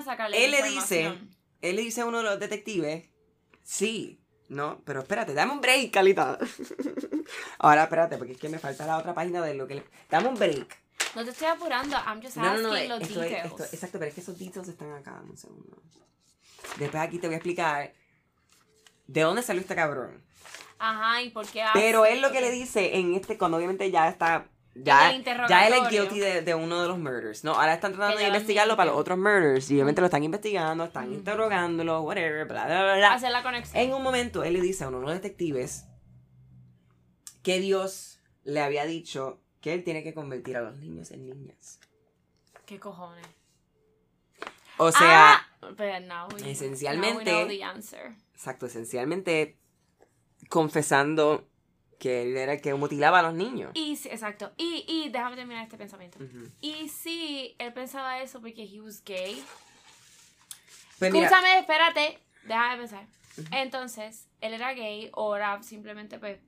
sacarle información. Él le dice a uno de los detectives, sí... No, pero espérate, dame un break, Calita. Ahora, espérate, porque es que me falta la otra página de lo que... Dame un break. No te estoy apurando, I'm just asking los details. Exacto, pero es que esos details están acá, un segundo. Después aquí te voy a explicar de dónde salió este cabrón. Ajá, y por qué hace... Pero es lo que le dice en este, cuando obviamente ya está... Ya él es guilty de uno de los murders, ¿no? Ahora están tratando de investigarlo para los otros murders. Y obviamente lo están investigando, están interrogándolo, whatever, bla, bla, bla, bla. Hacer la conexión. En un momento, él le dice a uno de los detectives que Dios le había dicho que él tiene que convertir a los niños en niñas. ¿Qué cojones? O sea, esencialmente... Now we know the answer. Exacto, esencialmente confesando... que él era el que mutilaba a los niños. Exacto. Y déjame terminar este pensamiento. Uh-huh. Y sí, él pensaba eso porque he was gay. Pues escúchame, mira. Espérate. Déjame pensar. Uh-huh. Entonces, él era gay o era simplemente pues,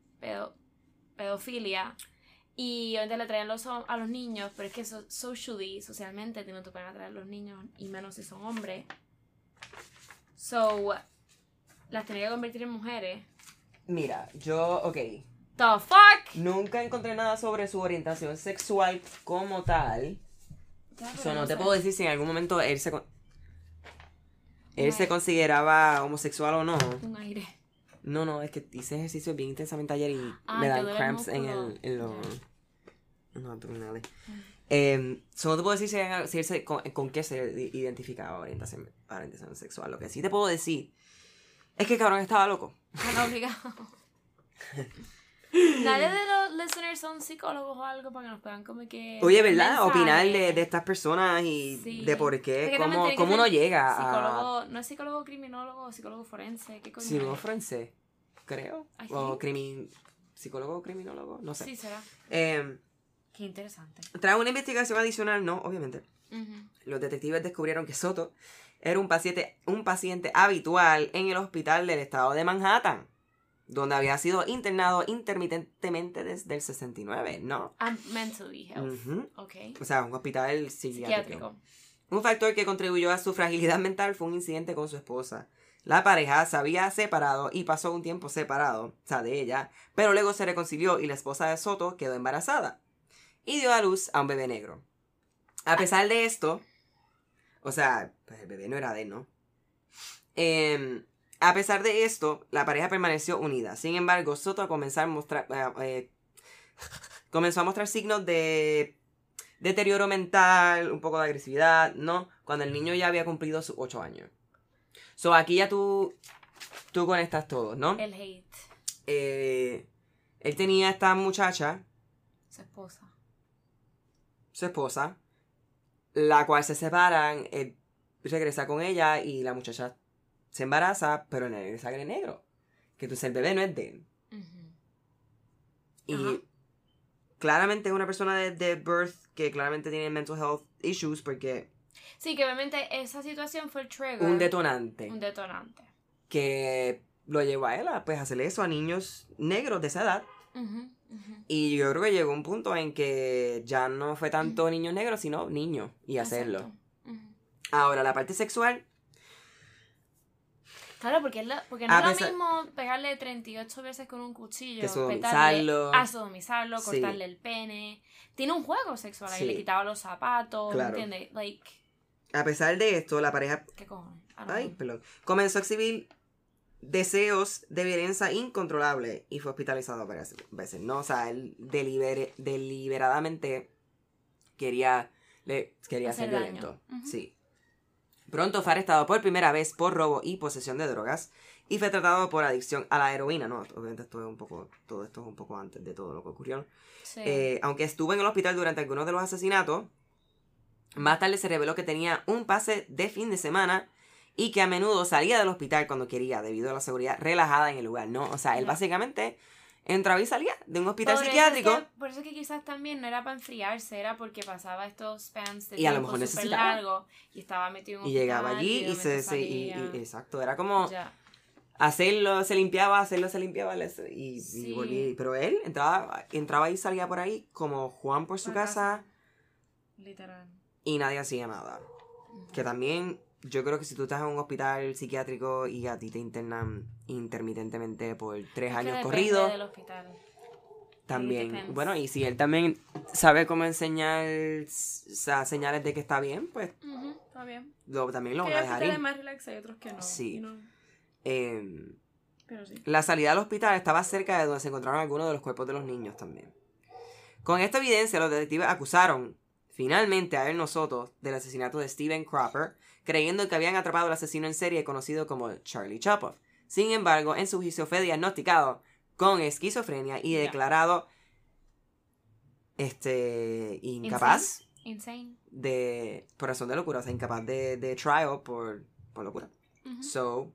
pedofilia. Y antes le traían a los niños, pero es que eso, socialmente, no te pueden atraer a los niños, y menos si son hombres. So, las tenía que convertir en mujeres. Mira, yo... Okay. The fuck? Nunca encontré nada sobre su orientación sexual como tal. So, no te puedo decir si en algún momento él se consideraba homosexual o no. Un aire. No, es que hice ejercicio bien intensamente ayer y me dan cramps en los abdominales. So, no te puedo decir si él con qué se identificaba orientación sexual. Lo que sí te puedo decir es que cabrón estaba loco. Obligado. Nadie de los listeners son psicólogos o algo para que nos puedan como que... Oye, ¿verdad? Mensajes. Opinar de estas personas y sí. De por qué, cómo uno llega psicólogo, a... ¿No es psicólogo criminólogo, psícologo forense? ¿Qué coño? Psicólogo forense, creo. O psicólogo criminólogo, no sé. Sí, será. Qué interesante. Tras una investigación adicional, no, obviamente. Uh-huh. Los detectives descubrieron que Soto era un paciente habitual en el hospital del estado de Manhattan, donde había sido internado intermitentemente desde el 69, ¿no? Mentally health. Uh-huh. Okay. O sea, un hospital psiquiátrico. Un factor que contribuyó a su fragilidad mental fue un incidente con su esposa. La pareja se había separado y pasó un tiempo separado, o sea, de ella, pero luego se reconcilió y la esposa de Soto quedó embarazada y dio a luz a un bebé negro. A pesar de esto... O sea, pues el bebé no era de él, ¿no? A pesar de esto, la pareja permaneció unida. Sin embargo, Soto comenzó a mostrar signos de deterioro mental, un poco de agresividad, ¿no? Cuando el niño ya había cumplido sus 8 años. So, aquí ya tú conectas todo, ¿no? El hate. Él tenía esta muchacha. Su esposa. La cual se separan, él regresa con ella y la muchacha se embaraza, pero no hay sangre negro. Que entonces el bebé no es de él. Uh-huh. Y claramente es una persona de birth que claramente tiene mental health issues porque Sí, que obviamente esa situación fue el trigger. Un detonante. Un detonante. Que lo llevó a él a pues, hacerle eso a niños negros de esa edad. Uh-huh, uh-huh. Y yo creo que llegó un punto en que ya no fue tanto uh-huh. niños negros, sino niños. Y hacerlo. Uh-huh. Ahora, la parte sexual. Claro, porque no es lo mismo pegarle 38 veces con un cuchillo, que sodomizarlo, asodomizarlo, cortarle sí. el pene. Tiene un juego sexual ahí, sí. le quitaba los zapatos, claro. ¿entiendes? Like, a pesar de esto, la pareja ¿qué cojones? Ay, perdón. Comenzó a exhibir deseos de violencia incontrolable y fue hospitalizado varias veces, ¿no? O sea, él deliberadamente quería ser violento. Uh-huh. Sí. Pronto fue arrestado por primera vez por robo y posesión de drogas y fue tratado por adicción a la heroína. No, obviamente todo esto es un poco antes de todo lo que ocurrió. Sí. Aunque estuvo en el hospital durante algunos de los asesinatos, más tarde se reveló que tenía un pase de fin de semana y que a menudo salía del hospital cuando quería debido a la seguridad relajada en el lugar, ¿no? O sea, él básicamente entraba y salía de un hospital psiquiátrico. Por eso es que quizás también no era para enfriarse, era porque pasaba estos spans de tiempo súper largo y estaba metido en un hospital. Y llegaba allí y exacto, era como ya. hacerlo se limpiaba y volvía. Pero él entraba y salía por ahí como Juan por su casa. Literal. Y nadie hacía nada. Uh-huh. Que también, yo creo que si tú estás en un hospital psiquiátrico y a ti te internan intermitentemente por 3 años corridos, también, bueno, y si él también sabe cómo enseñar, o sea, señales de que está bien, pues uh-huh, está bien. También lo van a dejar ir. Hay más relax, hay otros que no. Sí. No. Pero sí. La salida del hospital estaba cerca de donde se encontraron algunos de los cuerpos de los niños también. Con esta evidencia, los detectives acusaron finalmente a Erno Soto del asesinato de Steven Cropper, creyendo que habían atrapado al asesino en serie conocido como Charlie Chopoff. Sin embargo, en su juicio fue diagnosticado con esquizofrenia y declarado incapaz. Insane. Por razón de locura, o sea, incapaz de trial por locura. Uh-huh. So,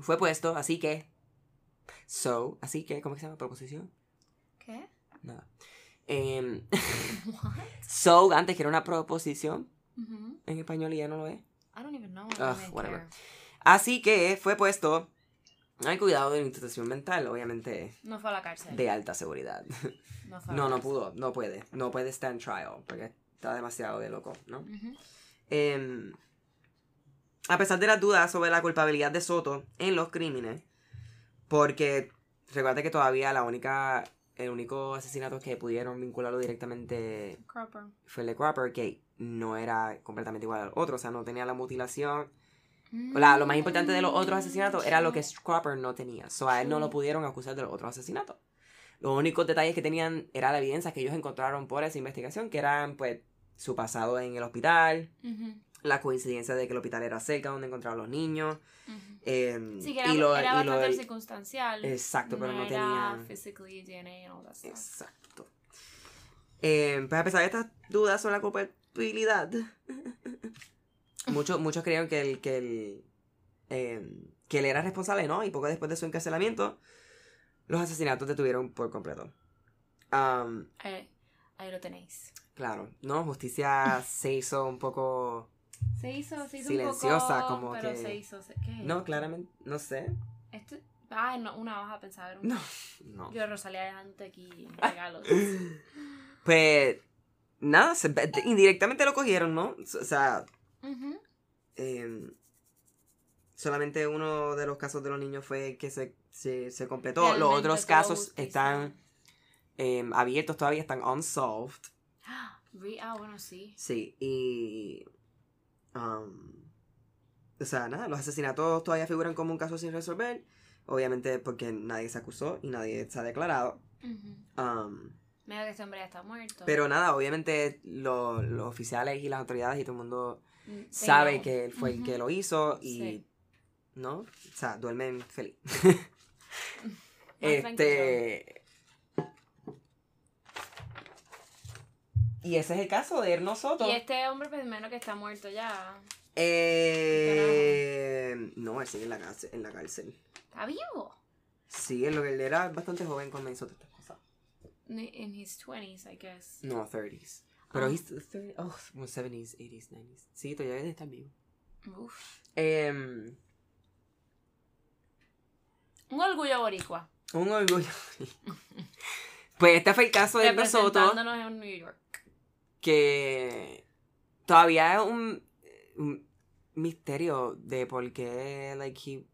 fue puesto, así que, ¿cómo se llama? ¿Proposición? ¿Qué? Nada. So, antes que era una proposición, uh-huh. en español y ya no lo es. I don't even know. Whatever. Así que fue puesto al cuidado de la institución mental, obviamente. No fue a la cárcel. De alta seguridad. No puede. No puede estar en trial porque está demasiado de loco, ¿no? Uh-huh. A pesar de las dudas sobre la culpabilidad de Soto en los crímenes, porque recuerda que todavía el único asesinato que pudieron vincularlo directamente fue el de Cropper, que no era completamente igual al otro, o sea, no tenía la mutilación. Lo más importante de los otros asesinatos era lo que Cropper no tenía, so a él no lo pudieron acusar de los otros asesinatos. Los únicos detalles que tenían era la evidencia que ellos encontraron por esa investigación, que eran, pues, su pasado en el hospital, uh-huh. la coincidencia de que el hospital era cerca donde encontraban los niños. Uh-huh. Sí, que era bastante circunstancial. Exacto, pero no tenía physically DNA and all that stuff. Exacto. Pues a pesar de estas dudas sobre la culpabilidad, muchos creían que él era responsable, ¿no? Y poco después de su encarcelamiento, los asesinatos detuvieron por completo. Ahí lo tenéis. Claro, ¿no? Justicia se hizo silenciosa, un poco, como pero que... se hizo... ¿Qué es? No, claramente, no sé. Esto... Ay, no, una hoja pensada. Era un... No. Yo, Rosalía, dejándote aquí regalos. Pues, nada, indirectamente lo cogieron, ¿no? O sea... Uh-huh. Solamente uno de los casos de los niños fue que se completó. Realmente los otros casos están abiertos todavía, están unsolved. Bueno, sí. Sí, y... o sea, nada, los asesinatos todavía figuran como un caso sin resolver, obviamente porque nadie se acusó y nadie se ha declarado. Uh-huh. Medio que este hombre ya está muerto. Pero nada, obviamente los oficiales y las autoridades y todo el mundo sabe que él fue uh-huh. el que lo hizo y... Sí. ¿No? O sea, duermen feliz. Y ese es el caso de Erno Soto. Y este hombre, pues, menos que está muerto ya. No, él sigue en la cárcel. ¿Está vivo? Sí, él era bastante joven cuando hizo todas estas cosas. In his 20s, I guess. No, 30s. Pero he's 30, oh, 70s, 80s, 90s. Sí, todavía debe estar vivo. Uf. Un orgullo boricua. Un orgullo boricua. Pues este fue el caso de Erno Soto. Representándonos en New York. Que todavía es un misterio de por qué,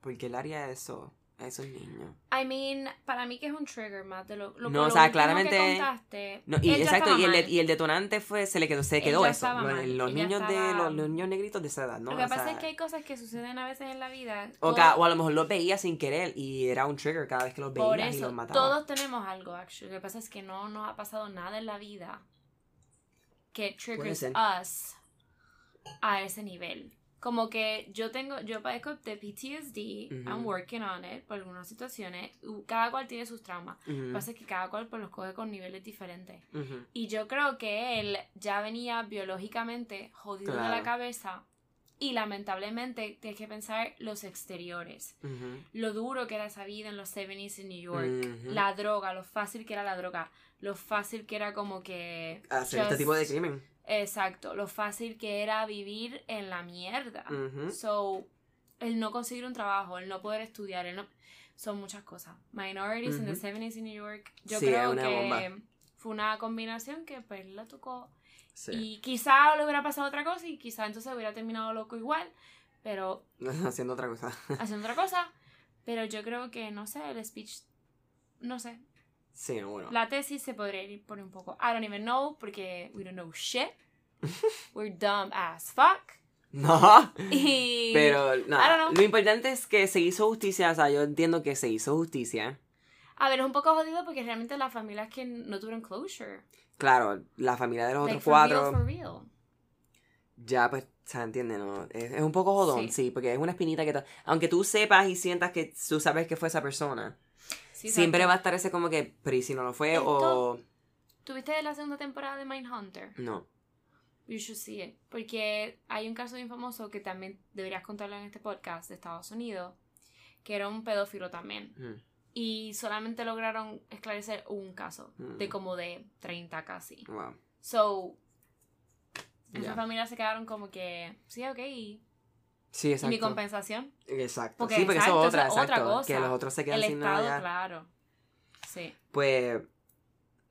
por qué él haría eso a esos niños. I mean, para mí que es un trigger más de lo no, o sea, claramente que contaste. No, y exacto, y el detonante fue se quedó eso, los niños negritos de esa edad, ¿no? Lo que pasa es que hay cosas que suceden a veces en la vida. O a lo mejor los veía sin querer y era un trigger cada vez que los veía y los mataba. Todos tenemos algo, actually. Lo que pasa es que no nos ha pasado nada en la vida que triggers us a ese nivel. Como que yo padezco de PTSD, uh-huh. I'm working on it, por algunas situaciones, cada cual tiene sus traumas, uh-huh. Lo que pasa es que cada cual pues, los coge con niveles diferentes, uh-huh. Y yo creo que él ya venía biológicamente jodido de la cabeza y lamentablemente tienes que pensar los exteriores, uh-huh. Lo duro que era esa vida en los 70s en New York, uh-huh. La droga, lo fácil que era la droga, lo fácil que era como que... hacer este tipo de crimen. Exacto, lo fácil que era vivir en la mierda, uh-huh. So, el no conseguir un trabajo, el no poder estudiar, son muchas cosas. Minorities, uh-huh. In the 70s in New York. Yo creo que bomba. Fue una combinación que pues la tocó, sí. Y quizá le hubiera pasado otra cosa y quizá entonces hubiera terminado loco igual, pero haciendo otra cosa, pero yo creo que, no sé, el speech, no sé. Sí, bueno. La tesis se podría ir por un poco. I don't even know, porque we don't know shit. We're dumb as fuck. No. Y... pero, no. Lo importante es que se hizo justicia. O sea, yo entiendo que se hizo justicia. A ver, es un poco jodido porque realmente las familias que no tuvieron closure. Claro, la familia de los otros cuatro. For real. Ya, pues, se entiende, ¿no? Es un poco jodón, sí porque es una espinita que... aunque tú sepas y sientas que tú sabes que fue esa persona... sí, siempre va a estar ese como que, pero si no lo fue, o... ¿Tuviste la segunda temporada de Mindhunter? No. You should see it. Porque hay un caso bien famoso que también deberías contarlo en este podcast de Estados Unidos, que era un pedófilo también. Mm. Y solamente lograron esclarecer un caso, de como de 30 casi. Wow. So, esas familias se quedaron como que, sí, ok, sí, exacto. ¿Y mi compensación? Exacto. Porque, sí, porque exacto, eso es otra cosa. Que los otros se quedan sin nada. El Estado, claro. Sí. Pues...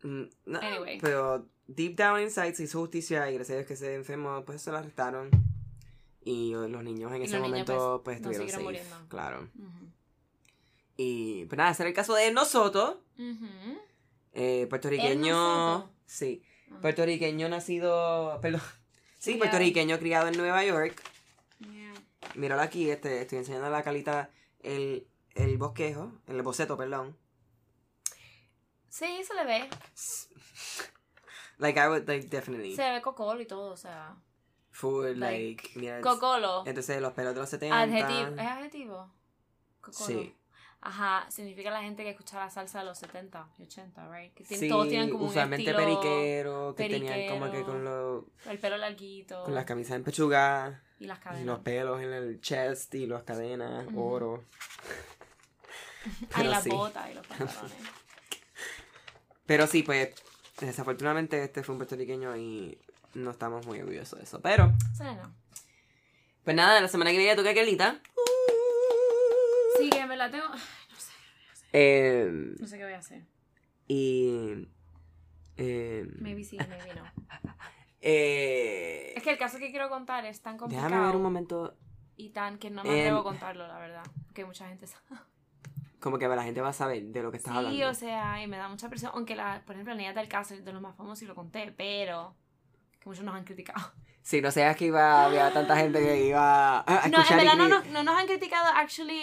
no, anyway. Pero deep down inside se hizo justicia y gracias a Dios que se enfermó, pues se lo arrestaron. Y los niños en ese momento pues estuvieron safe. Muriendo. Claro. Uh-huh. Y pues nada, ese era el caso de Erno Soto. Uh-huh. Puertorriqueño... Soto. Sí. Uh-huh. Puertorriqueño nacido... perdón. Sí, puertorriqueño criado en Nueva York. Míralo aquí, estoy enseñando a la Calita el bosquejo, el boceto, perdón. Sí, se le ve. Like, I would, like, definitely. Se ve cocolo y todo, o sea. Full, like mira, cocolo. Entonces, los pelos de los 70. Adjetivo, ¿es adjetivo? Cocolo. Sí. Ajá, significa la gente que escuchaba la salsa de los 70 y 80, right? Que sí, todos tienen como usualmente un estilo periquero, tenían como que con los... el pelo larguito. Con las camisas en pechuga. Y las cadenas. Y los pelos en el chest y las cadenas, mm-hmm. Oro. Pero y las botas y los pantalones. Pero sí, pues, desafortunadamente este fue un puertorriqueño y no estamos muy orgullosos de eso, pero... sí, no. Pues nada, la semana que viene toca Kelita. Sí, que me la tengo... no sé qué voy a hacer. Y... maybe sí, maybe no. Es que el caso que quiero contar es tan complicado. Déjame ver un momento. Y tan que no me atrevo a contarlo, la verdad. Porque mucha gente sabe. Como que la gente va a saber de lo que estás hablando. Sí, o sea, y me da mucha presión. Aunque, por ejemplo, la niña del caso es de los más famosos y lo conté, pero... que muchos nos han criticado. Sí, no sé, es que había tanta gente que iba a escuchar. No, en verdad no nos han criticado, actually,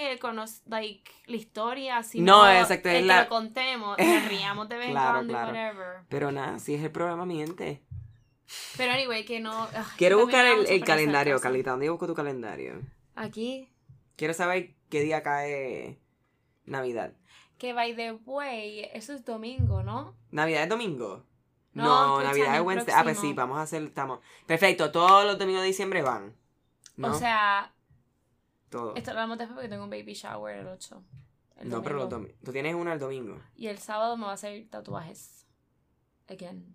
la historia, sino no, exacto, el que lo contemos, que riamos de vez en cuando, whatever. Pero nada, si es el programa, mi gente. Pero anyway, que no... quiero buscar el calendario, Carlita. ¿Dónde busco tu calendario? Aquí. Quiero saber qué día cae Navidad. Que, by the way, eso es domingo, ¿no? ¿Navidad es domingo? No, Navidad es Wednesday. Ah, pues sí, vamos a hacer... estamos. Perfecto, todos los domingos de diciembre van, ¿no? O sea... todo. Esto lo hablamos después porque tengo un baby shower el 8. No, pero tú tienes una el domingo. Y el sábado me va a hacer tatuajes. Again.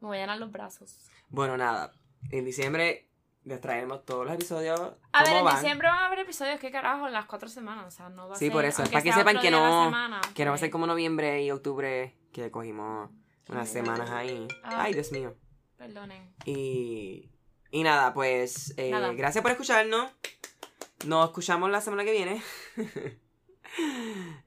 Me voy a llenar los brazos. Bueno, nada. En diciembre les traeremos todos los episodios. A ver, en diciembre van a haber episodios, ¿qué carajo? En las 4 semanas, o sea, no va a ser... Sí, por eso, es para que sepan que no va a ser como noviembre y octubre, que cogimos unas semanas ahí. Ay, Dios mío. Perdonen. Y nada, pues, nada. Gracias por escucharnos. Nos escuchamos la semana que viene.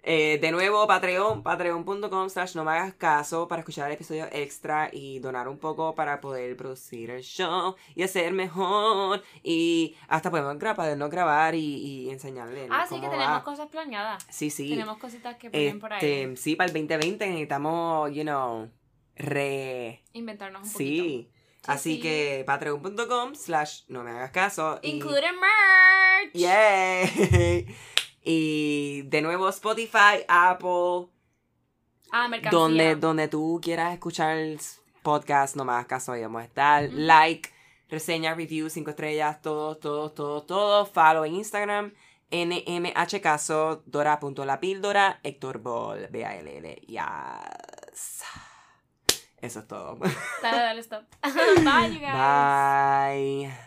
De nuevo, Patreon, patreon.com/nomehagascaso para escuchar episodios extra y donar un poco para poder producir el show y hacer mejor. Y hasta podemos grabar y enseñarle. Ah, sí, que tenemos cosas planeadas. Sí, sí. Tenemos cositas que ponen por ahí. Sí, para el 2020 necesitamos, you know, inventarnos un poquito. Sí. Así que patreon.com/nomehagascaso. Include merch. ¡Yay! Yeah. Y de nuevo Spotify, Apple, mercancía. Donde tú quieras escuchar el podcast, No Me Hagas Caso, ahí vamos a estar. Like, reseña, review, 5 estrellas, todo. Follow en Instagram, NMHCaso, Dora.lapíldora, Héctor Ball, BALL. Yes. Eso es todo. Dale, stop. Bye, you guys. Bye.